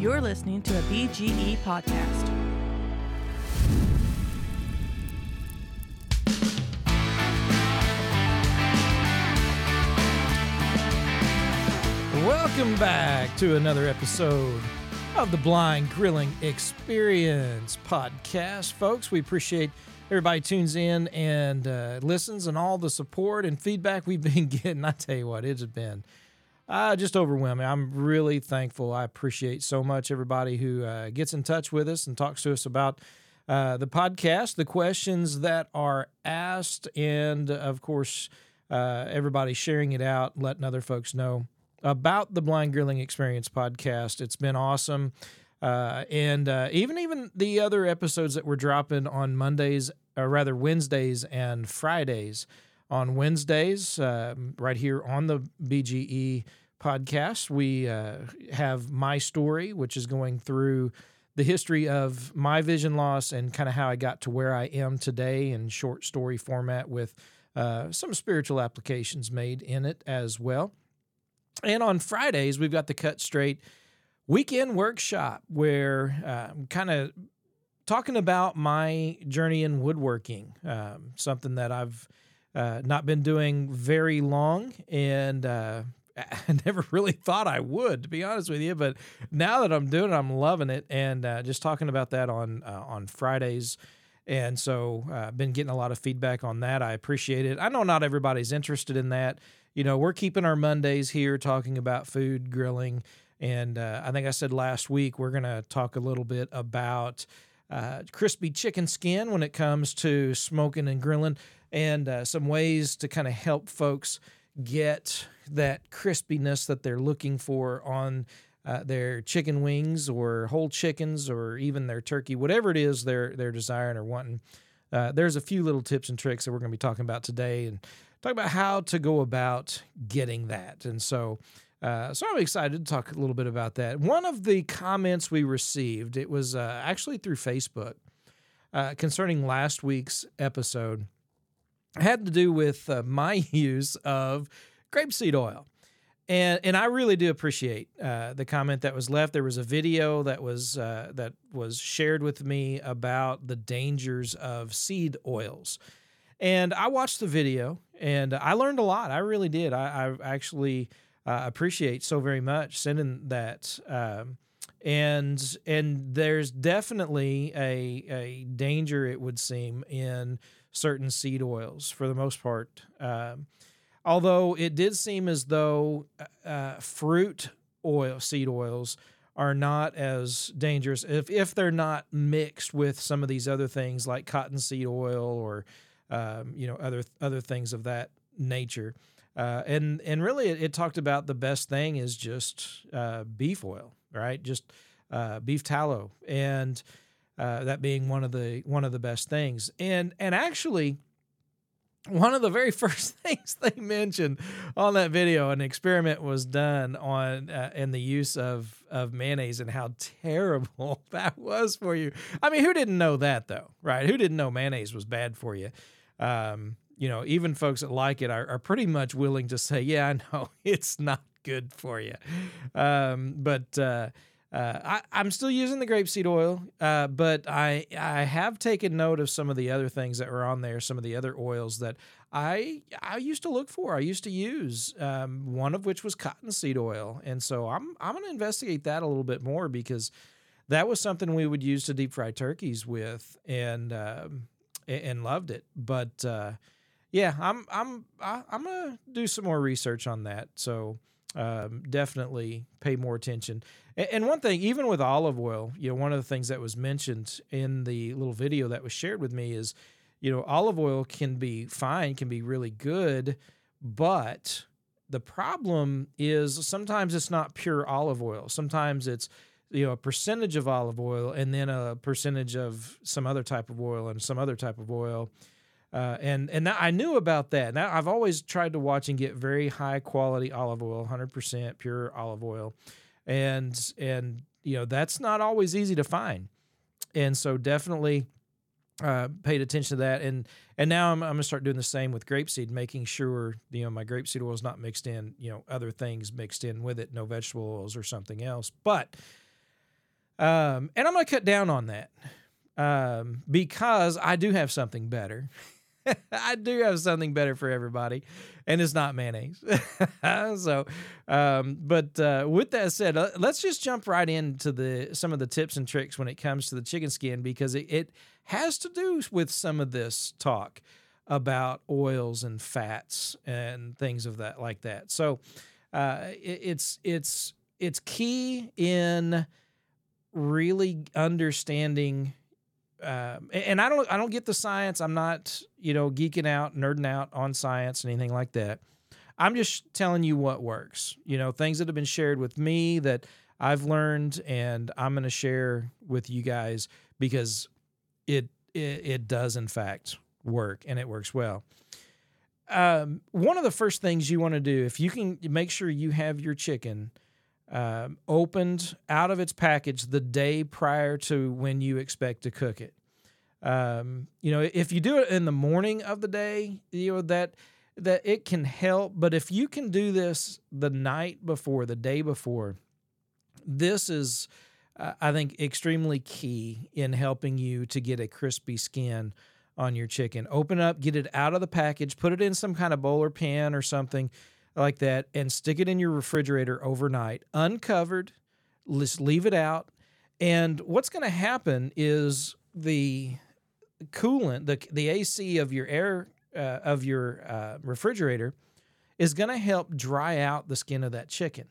You're listening to a BGE podcast. Welcome back to another episode of the Blind Grilling Experience podcast, folks. We appreciate everybody tunes in and listens, and all the support and feedback we've been getting. I tell you what, it's been just overwhelming. I'm really thankful. I appreciate so much everybody who gets in touch with us and talks to us about the podcast, the questions that are asked, and, of course, everybody sharing it out, letting other folks know about the Blind Grilling Experience podcast. It's been awesome. And even the other episodes that we're dropping on Mondays, or rather Wednesdays and Fridays. On Wednesdays, right here on the BGE podcast, we have My Story, which is going through the history of my vision loss and kind of how I got to where I am today in short story format, with some spiritual applications made in it as well. And on Fridays, we've got the Cut Straight Weekend Workshop, where I'm kind of talking about my journey in woodworking, something that I've not been doing very long, and I never really thought I would, to be honest with you. But now that I'm doing it, I'm loving it, and just talking about that on Fridays. And so I've been getting a lot of feedback on that. I appreciate it. I know not everybody's interested in that. You know, we're keeping our Mondays here talking about food, grilling, and I think I said last week we're going to talk a little bit about crispy chicken skin when it comes to smoking and grilling, and some ways to kind of help folks get that crispiness that they're looking for on their chicken wings or whole chickens or even their turkey, whatever it is they're desiring or wanting. There's a few little tips and tricks that we're going to be talking about today, and talk about how to go about getting that. And so I'm excited to talk a little bit about that. One of the comments we received, it was actually through Facebook, concerning last week's episode, had to do with my use of grapeseed oil. And I really do appreciate the comment that was left. There was a video that was shared with me about the dangers of seed oils. And I watched the video, and I learned a lot. I really did. I actually appreciate so very much sending that. And there's definitely a danger, it would seem, in certain seed oils for the most part. Although it did seem as though fruit oil, seed oils, are not as dangerous if they're not mixed with some of these other things like cottonseed oil or other things of that nature. And really, it talked about the best thing is just beef oil, right? Just beef tallow, and that being one of the best things. And actually, one of the very first things they mentioned on that video, an experiment was done on in the use of mayonnaise and how terrible that was for you. I mean, who didn't know that though, right? Who didn't know mayonnaise was bad for you? Even folks that like it are pretty much willing to say, yeah, I know it's not good for you. But I'm still using the grapeseed oil, but I have taken note of some of the other things that were on there, some of the other oils that I used to look for, I used to use, one of which was cottonseed oil. And so I'm going to investigate that a little bit more, because that was something we would use to deep fry turkeys with, and loved it. But I'm going to do some more research on that. So definitely pay more attention. And one thing, even with olive oil, one of the things that was mentioned in the little video that was shared with me is, olive oil can be fine, can be really good, but the problem is sometimes it's not pure olive oil. Sometimes it's, a percentage of olive oil and then a percentage of some other type of oil and some other type of oil. And I knew about that. Now, I've always tried to watch and get very high quality olive oil, 100% pure olive oil. And that's not always easy to find. And so definitely paid attention to that. And now I'm going to start doing the same with grapeseed, making sure, my grapeseed oil is not mixed in, other things mixed in with it, no vegetable oils or something else. But And I'm going to cut down on that because I do have something better. I do have something better for everybody, and it's not mayonnaise. So, but with that said, let's just jump right into some of the tips and tricks when it comes to the chicken skin, because it has to do with some of this talk about oils and fats and things of that like that. So, it's key in really understanding. And I don't get the science. I'm not, geeking out, nerding out on science and anything like that. I'm just telling you what works. Things that have been shared with me that I've learned, and I'm going to share with you guys because it does in fact work, and it works well. One of the first things you want to do, if you can, make sure you have your chicken opened out of its package the day prior to when you expect to cook it. If you do it in the morning of the day, that it can help. But if you can do this the night before, the day before, this is, I think, extremely key in helping you to get a crispy skin on your chicken. Open up, get it out of the package, put it in some kind of bowl or pan or something like that, and stick it in your refrigerator overnight, uncovered. Just leave it out. And what's going to happen is the coolant, the AC of your air refrigerator, is going to help dry out the skin of that chicken,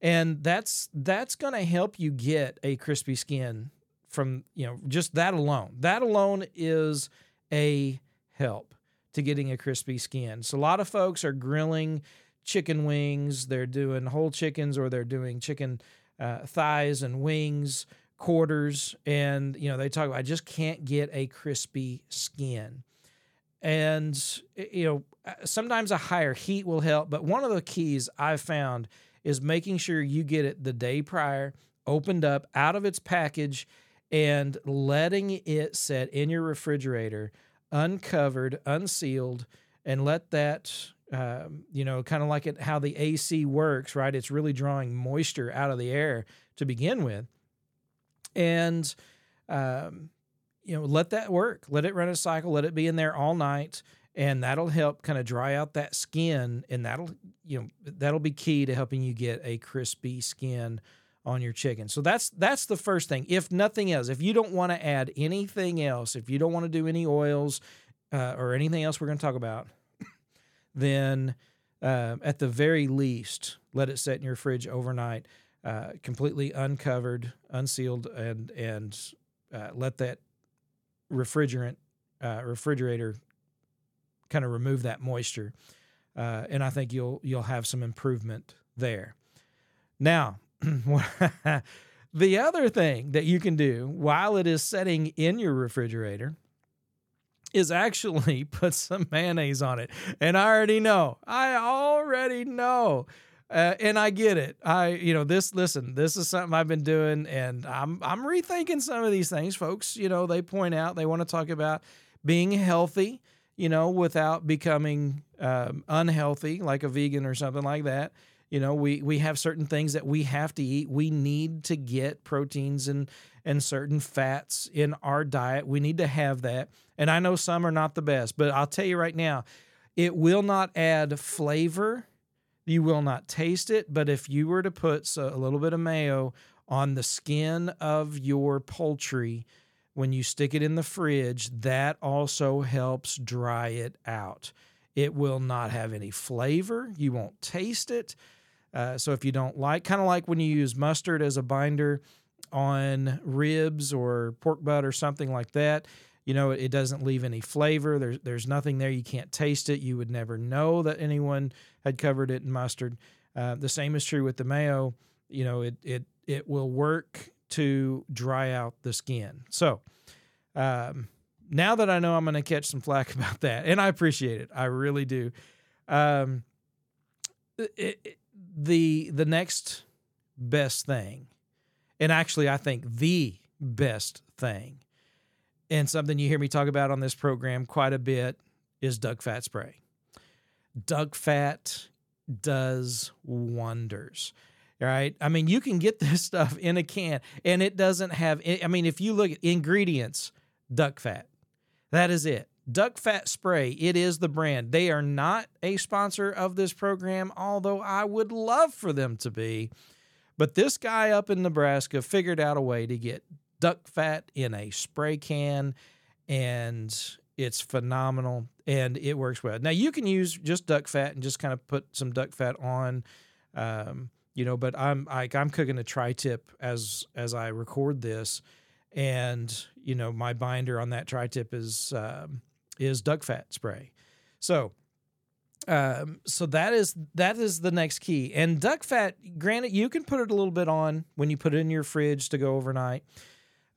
and that's going to help you get a crispy skin from just that alone. That alone is a help to getting a crispy skin. So a lot of folks are grilling chicken wings. They're doing whole chickens, or they're doing chicken thighs and wings, quarters. And, they talk about, I just can't get a crispy skin. And, sometimes a higher heat will help. But one of the keys I've found is making sure you get it the day prior, opened up out of its package, and letting it set in your refrigerator uncovered, unsealed, and let that, kind of like how the AC works, right? It's really drawing moisture out of the air to begin with. And, let that work. Let it run a cycle. Let it be in there all night, and that'll help kind of dry out that skin, and that'll be key to helping you get a crispy skin on your chicken. So that's the first thing. If nothing else, if you don't want to add anything else, if you don't want to do any oils or anything else we're going to talk about, then at the very least, let it sit in your fridge overnight, completely uncovered, unsealed, and let that refrigerator kind of remove that moisture. And I think you'll have some improvement there. Now, the other thing that you can do while it is setting in your refrigerator is actually put some mayonnaise on it. And I already know. And I get it. This is something I've been doing, and I'm rethinking some of these things, folks. They point out, they want to talk about being healthy, without becoming unhealthy, like a vegan or something like that. We have certain things that we have to eat. We need to get proteins and certain fats in our diet. We need to have that. And I know some are not the best, but I'll tell you right now, it will not add flavor. You will not taste it. But if you were to put a little bit of mayo on the skin of your poultry when you stick it in the fridge, that also helps dry it out. It will not have any flavor. You won't taste it. So if you don't like, kind of like when you use mustard as a binder on ribs or pork butt or something like that, it doesn't leave any flavor. There's nothing there. You can't taste it. You would never know that anyone had covered it in mustard. The same is true with the mayo. It will work to dry out the skin. So, now that I know I'm going to catch some flack about that, and I appreciate it. I really do. The next best thing, and actually I think the best thing, and something you hear me talk about on this program quite a bit, is duck fat spray. Duck fat does wonders. All right. I mean, you can get this stuff in a can, and it doesn't have, I mean, if you look at ingredients, duck fat, that is it. Duck Fat Spray, it is the brand. They are not a sponsor of this program, although I would love for them to be. But this guy up in Nebraska figured out a way to get duck fat in a spray can, and it's phenomenal, and it works well. Now, you can use just duck fat and just kind of put some duck fat on, you know, but I'm cooking a tri-tip as I record this, and, you know, my binder on that tri-tip is duck fat spray. So that is the next key. And duck fat, granted, you can put it a little bit on when you put it in your fridge to go overnight.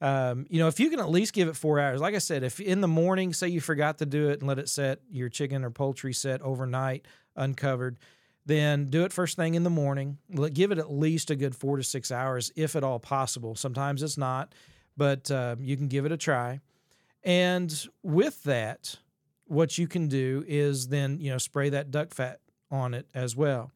You know, if you can at least give it 4 hours, like I said, if in the morning, say you forgot to do it and let it set, your chicken or poultry set overnight uncovered, then do it first thing in the morning. Give it at least a good 4 to 6 hours, if at all possible. Sometimes it's not, but you can give it a try. And with that, what you can do is then, you know, spray that duck fat on it as well.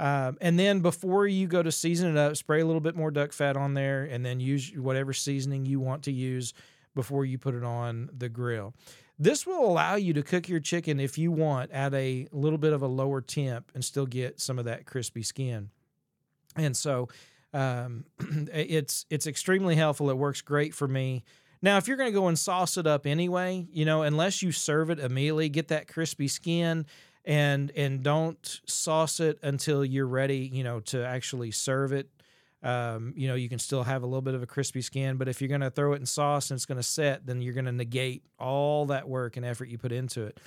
And then before you go to season it up, spray a little bit more duck fat on there, and then use whatever seasoning you want to use before you put it on the grill. This will allow you to cook your chicken, if you want, at a little bit of a lower temp and still get some of that crispy skin. And so it's extremely helpful. It works great for me. Now, if you're going to go and sauce it up anyway, you know, unless you serve it immediately, get that crispy skin, and don't sauce it until you're ready, you know, to actually serve it. You know, you can still have a little bit of a crispy skin, but if you're going to throw it in sauce and it's going to set, then you're going to negate all that work and effort you put into it.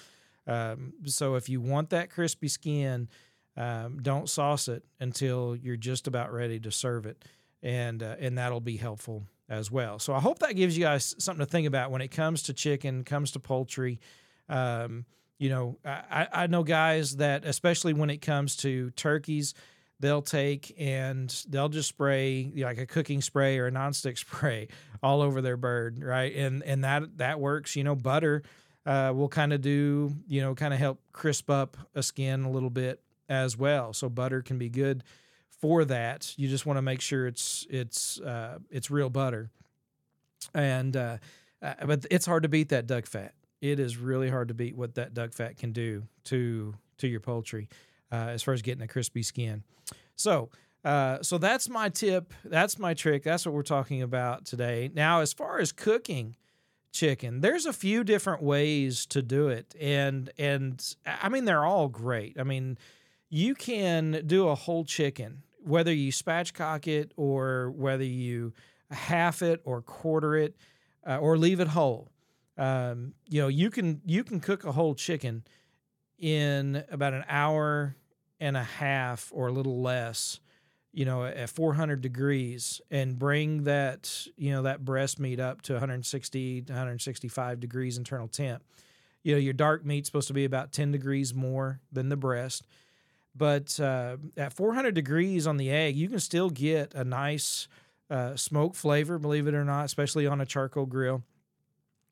So if you want that crispy skin, don't sauce it until you're just about ready to serve it. And that'll be helpful as well. So I hope that gives you guys something to think about when it comes to chicken, comes to poultry. You know, I know guys that, especially when it comes to turkeys, they'll take and they'll just spray, you know, like a cooking spray or a nonstick spray all over their bird, right? And that works. You know, butter will kind of do, you know, kind of help crisp up a skin a little bit as well. So butter can be good for that. You just want to make sure it's real butter. And but it's hard to beat that duck fat. It is really hard to beat what that duck fat can do to your poultry, as far as getting a crispy skin. So that's my tip. That's my trick. That's what we're talking about today. Now, as far as cooking chicken, there's a few different ways to do it, and I mean, they're all great. I mean, you can do a whole chicken, whether you spatchcock it or whether you half it or quarter it, or leave it whole. You know, you can cook a whole chicken in about an hour and a half or a little less, you know, at 400 degrees, and bring that, you know, that breast meat up to 160 to 165 degrees internal temp. You know, your dark meat's supposed to be about 10 degrees more than the breast. But at 400 degrees on the egg, you can still get a nice smoke flavor, believe it or not, especially on a charcoal grill.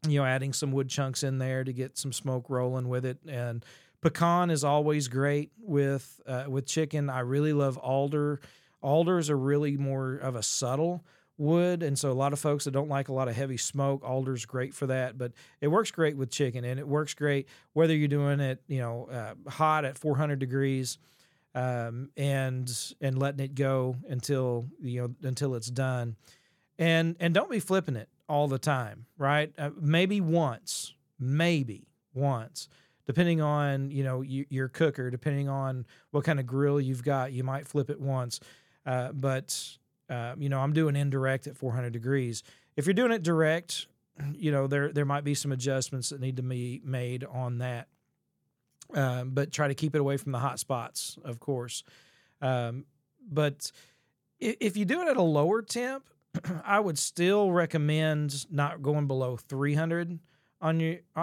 You know, adding some wood chunks in there to get some smoke rolling with it. And pecan is always great with chicken. I really love alder. Alders are really more of a subtle wood, and so a lot of folks that don't like a lot of heavy smoke, alder's great for that. But it works great with chicken, and it works great whether you're doing it, you know, hot at 400 degrees, and letting it go until it's done. And don't be flipping it all the time, right? Maybe once, depending on, you know, your cooker, depending on what kind of grill you've got, you might flip it once. But you know, I'm doing indirect at 400 degrees. If you're doing it direct, you know, there might be some adjustments that need to be made on that. But try to keep it away from the hot spots, of course. But if you do it at a lower temp, I would still recommend not going below 300 on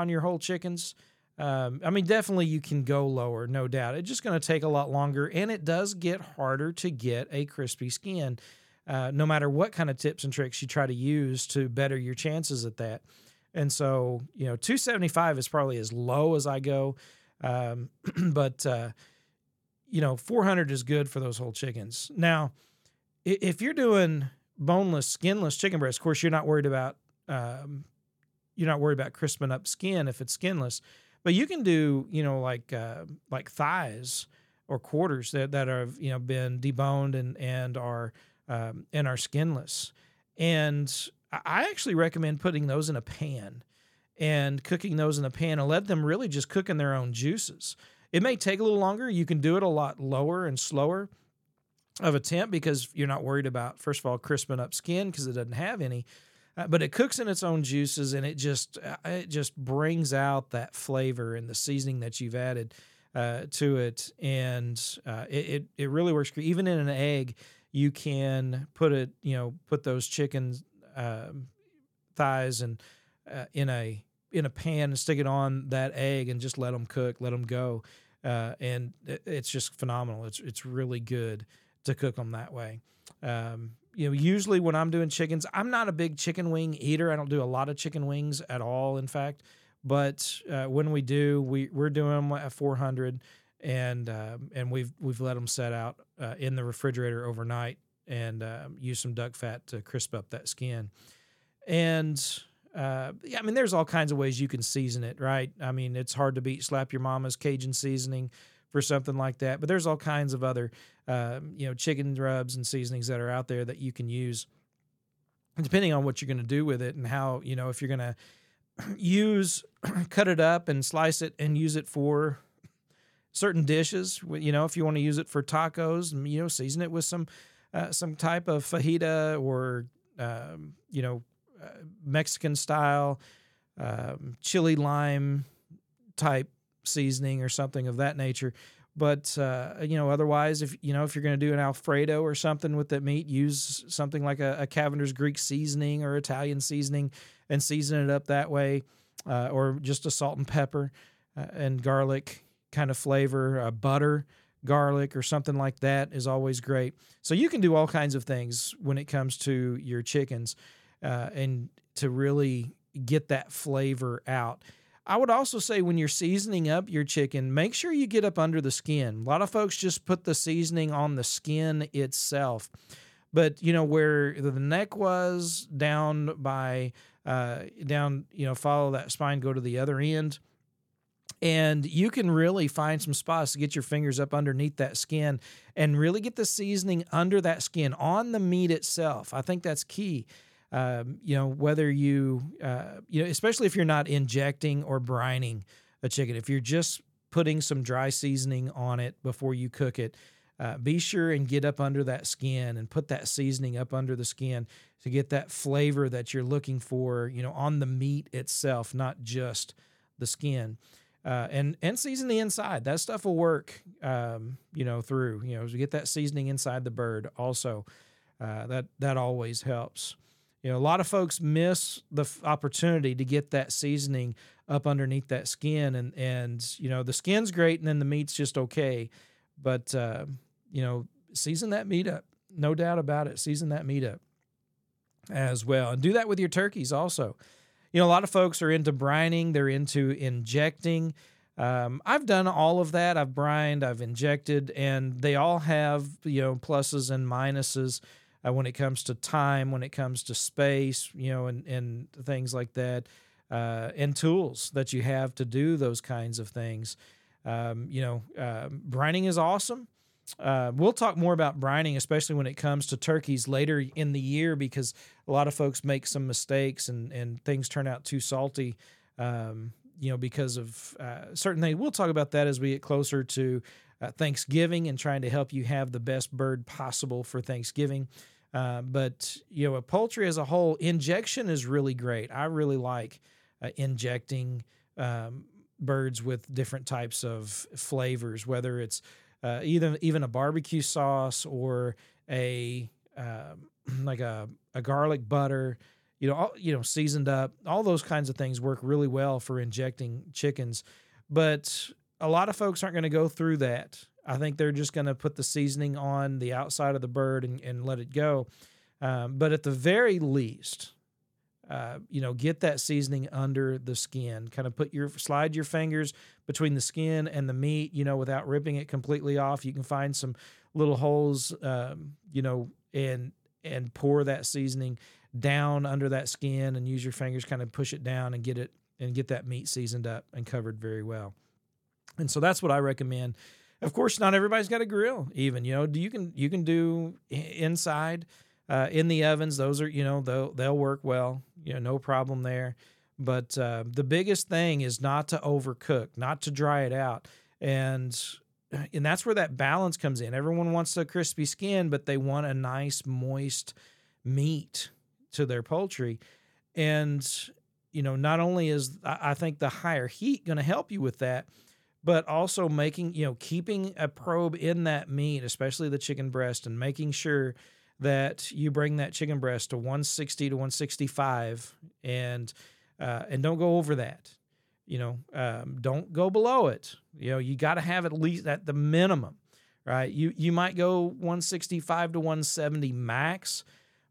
your whole chickens. I mean, definitely you can go lower, no doubt. It's just going to take a lot longer, and it does get harder to get a crispy skin, no matter what kind of tips and tricks you try to use to better your chances at that. And so, you know, 275 is probably as low as I go, but, you know, 400 is good for those whole chickens. Now, if you're doing boneless, skinless chicken breast, of course you're not worried about crisping up skin if it's skinless. But you can do, like thighs or quarters that have been deboned and are skinless. And I actually recommend putting those in a pan and cooking those in a pan and let them really just cook in their own juices. It may take a little longer. You can do it a lot lower and slower of a temp because you're not worried about, first of all, crisping up skin because it doesn't have any. But it cooks in its own juices, and it just brings out that flavor and the seasoning that you've added to it, and it really works great. Even in an egg, you can put those chicken thighs and in a pan and stick it on that egg and just let them cook, let them go, and it's just phenomenal. It's really good to cook them that way. Usually when I'm doing chickens, I'm not a big chicken wing eater. I don't do a lot of chicken wings at all, in fact. But when we do, we're doing them at 400, and we've let them set out in the refrigerator overnight and use some duck fat to crisp up that skin. And there's all kinds of ways you can season it, right? I mean, it's hard to beat Slap Your Mama's Cajun Seasoning for something like that. But there's all kinds of other, chicken rubs and seasonings that are out there that you can use, depending on what you're going to do with it and how, if you're going to cut it up and slice it and use it for certain dishes. If you want to use it for tacos, season it with some type of fajita or, Mexican style, chili lime type seasoning or something of that nature. But, otherwise, if you're going to do an Alfredo or something with that meat, use something like a Cavender's Greek seasoning or Italian seasoning and season it up that way, or just a salt and pepper and garlic kind of flavor, butter, garlic or something like that is always great. So you can do all kinds of things when it comes to your chickens and to really get that flavor out. I would also say when you're seasoning up your chicken, make sure you get up under the skin. A lot of folks just put the seasoning on the skin itself. But, where the neck was follow that spine, go to the other end. And you can really find some spots to get your fingers up underneath that skin and really get the seasoning under that skin on the meat itself. I think that's key. Whether you, especially if you're not injecting or brining a chicken, if you're just putting some dry seasoning on it before you cook it, be sure and get up under that skin and put that seasoning up under the skin to get that flavor that you're looking for, on the meat itself, not just the skin, and season the inside. That stuff will work, through, to get that seasoning inside the bird also, that always helps. A lot of folks miss the opportunity to get that seasoning up underneath that skin, and the skin's great, and then the meat's just okay. But season that meat up, no doubt about it. Season that meat up as well, and do that with your turkeys also. A lot of folks are into brining; they're into injecting. I've done all of that. I've brined, I've injected, and they all have pluses and minuses. When it comes to time, when it comes to space, and things like that, and tools that you have to do those kinds of things. Brining is awesome. We'll talk more about brining, especially when it comes to turkeys later in the year, because a lot of folks make some mistakes and things turn out too salty, because of certain things. We'll talk about that as we get closer to Thanksgiving and trying to help you have the best bird possible for Thanksgiving. But poultry as a whole, injection is really great. I really like injecting birds with different types of flavors, whether it's even a barbecue sauce or a garlic butter, seasoned up. All those kinds of things work really well for injecting chickens. But a lot of folks aren't going to go through that. I think they're just going to put the seasoning on the outside of the bird and let it go. But at the very least, get that seasoning under the skin. Kind of slide your fingers between the skin and the meat, without ripping it completely off. You can find some little holes, and pour that seasoning down under that skin and use your fingers kind of push it down and get that meat seasoned up and covered very well. And so that's what I recommend. Of course, not everybody's got a grill even, you can do inside, in the ovens. Those are, they'll work well, no problem there. But the biggest thing is not to overcook, not to dry it out. And that's where that balance comes in. Everyone wants a crispy skin, but they want a nice, moist meat to their poultry. And, not only is, I think, the higher heat going to help you with that, but also making, keeping a probe in that meat, especially the chicken breast, and making sure that you bring that chicken breast to 160 to 165 and don't go over that. Don't go below it. You got to have at least at the minimum, right? You might go 165 to 170 max,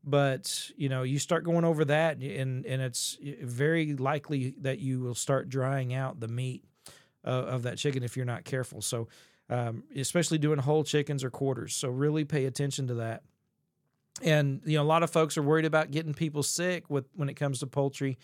but you start going over that and it's very likely that you will start drying out the meat of that chicken if you're not careful. So, especially doing whole chickens or quarters. So really pay attention to that. And, a lot of folks are worried about getting people sick when it comes to poultry.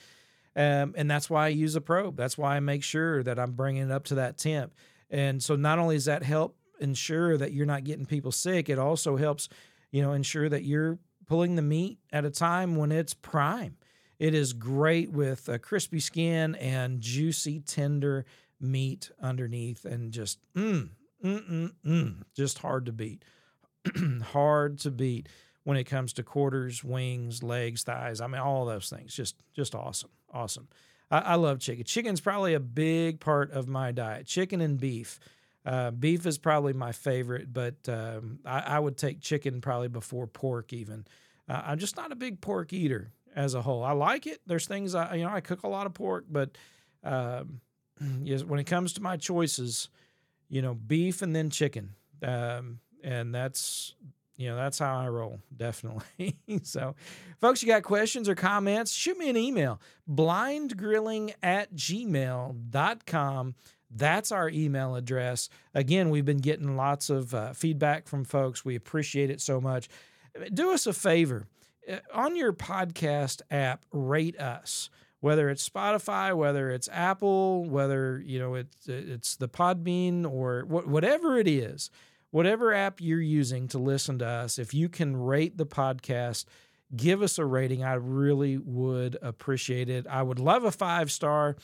And that's why I use a probe. That's why I make sure that I'm bringing it up to that temp. And so not only does that help ensure that you're not getting people sick, it also helps, ensure that you're pulling the meat at a time when it's prime. It is great with a crispy skin and juicy, tender meat underneath and just, just hard to beat. Hard to beat when it comes to quarters, wings, legs, thighs. I mean, all those things, just awesome. Awesome. I love chicken. Chicken's probably a big part of my diet. Chicken and beef. Beef is probably my favorite, but I would take chicken probably before pork even. I'm just not a big pork eater as a whole. I like it. There's things I cook a lot of pork, but when it comes to my choices, beef and then chicken. And that's how I roll, definitely. So, folks, you got questions or comments, shoot me an email, blindgrilling@gmail.com. That's our email address. Again, we've been getting lots of feedback from folks. We appreciate it so much. Do us a favor. On your podcast app, rate us, whether it's Spotify, whether it's Apple, whether it's the Podbean or whatever it is. Whatever app you're using to listen to us, if you can rate the podcast, give us a rating. I really would appreciate it. I would love a 5-star,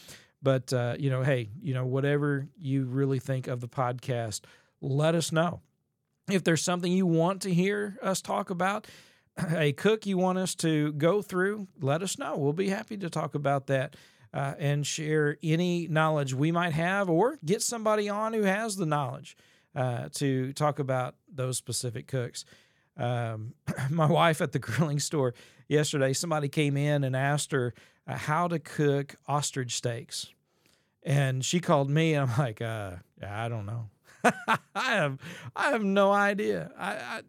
but, whatever you really think of the podcast, let us know. If there's something you want to hear us talk about, a cook you want us to go through, let us know. We'll be happy to talk about that. And share any knowledge we might have or get somebody on who has the knowledge. To talk about those specific cooks. My wife at the grilling store yesterday, somebody came in and asked her how to cook ostrich steaks. And she called me, and I'm like, I don't know. I have no idea. I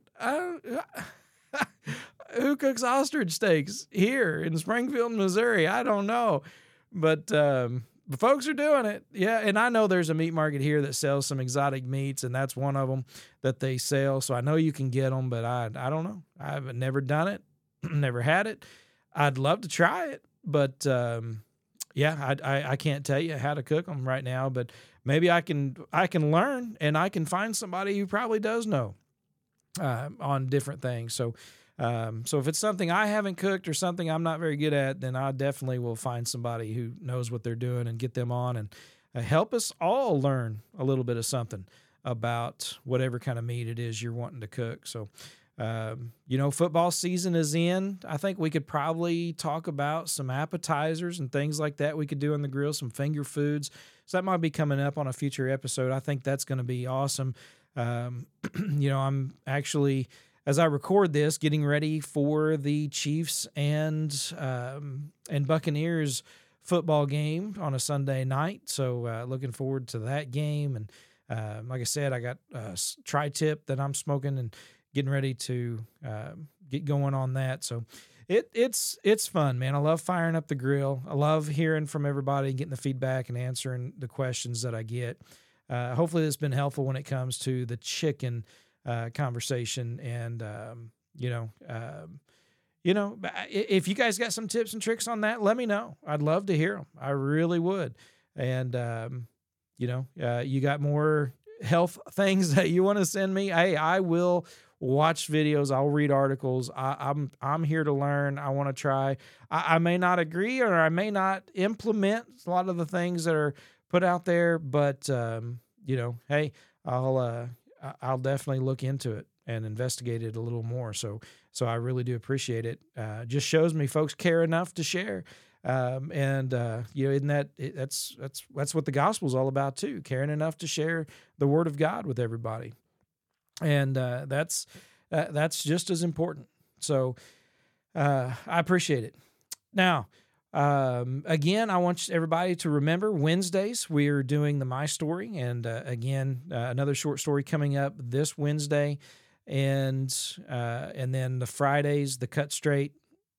who cooks ostrich steaks here in Springfield, Missouri? I don't know. But... the folks are doing it. Yeah. And I know there's a meat market here that sells some exotic meats, and that's one of them that they sell. So I know you can get them, but I don't know. I've never done it, never had it. I'd love to try it, but I can't tell you how to cook them right now, but maybe I can learn, and I can find somebody who probably does know on different things. So, so if it's something I haven't cooked or something I'm not very good at, then I definitely will find somebody who knows what they're doing and get them on and help us all learn a little bit of something about whatever kind of meat it is you're wanting to cook. So, football season is in. I think we could probably talk about some appetizers and things like that we could do on the grill, some finger foods. So that might be coming up on a future episode. I think that's going to be awesome. I'm actually... as I record this, getting ready for the Chiefs and Buccaneers football game on a Sunday night. So looking forward to that game. And like I said, I got a tri-tip that I'm smoking and getting ready to get going on that. So it's fun, man. I love firing up the grill. I love hearing from everybody and getting the feedback and answering the questions that I get. Hopefully it's been helpful when it comes to the chicken conversation and If you guys got some tips and tricks on that, let me know. I'd love to hear them. I really would. And, you got more health things that you want to send me. Hey, I will watch videos. I'll read articles. I'm here to learn. I want to try. I may not agree, or I may not implement a lot of the things that are put out there, but, hey, I'll definitely look into it and investigate it a little more. So I really do appreciate it. Just shows me folks care enough to share. That's what the gospel is all about too, caring enough to share the word of God with everybody. And, that's just as important. So, I appreciate it. Now, again, I want everybody to remember Wednesdays, we're doing the My Story. And, another short story coming up this Wednesday, and then the Fridays, the Cut Straight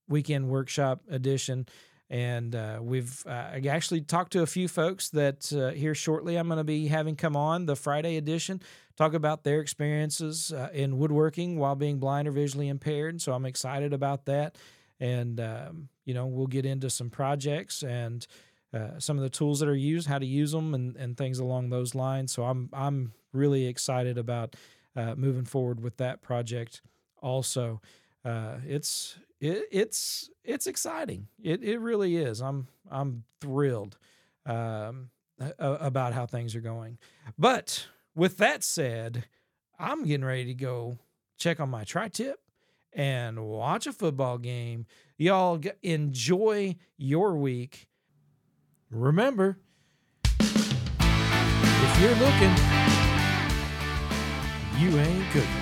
Weekend Workshop edition. And I actually talked to a few folks that here shortly I'm going to be having come on the Friday edition, talk about their experiences in woodworking while being blind or visually impaired. So I'm excited about that. And, we'll get into some projects and some of the tools that are used, how to use them and things along those lines. So I'm really excited about moving forward with that project also. It's exciting. It really is. I'm thrilled about how things are going. But with that said, I'm getting ready to go check on my tri-tip and watch a football game. Y'all enjoy your week. Remember, if you're looking, you ain't cooking.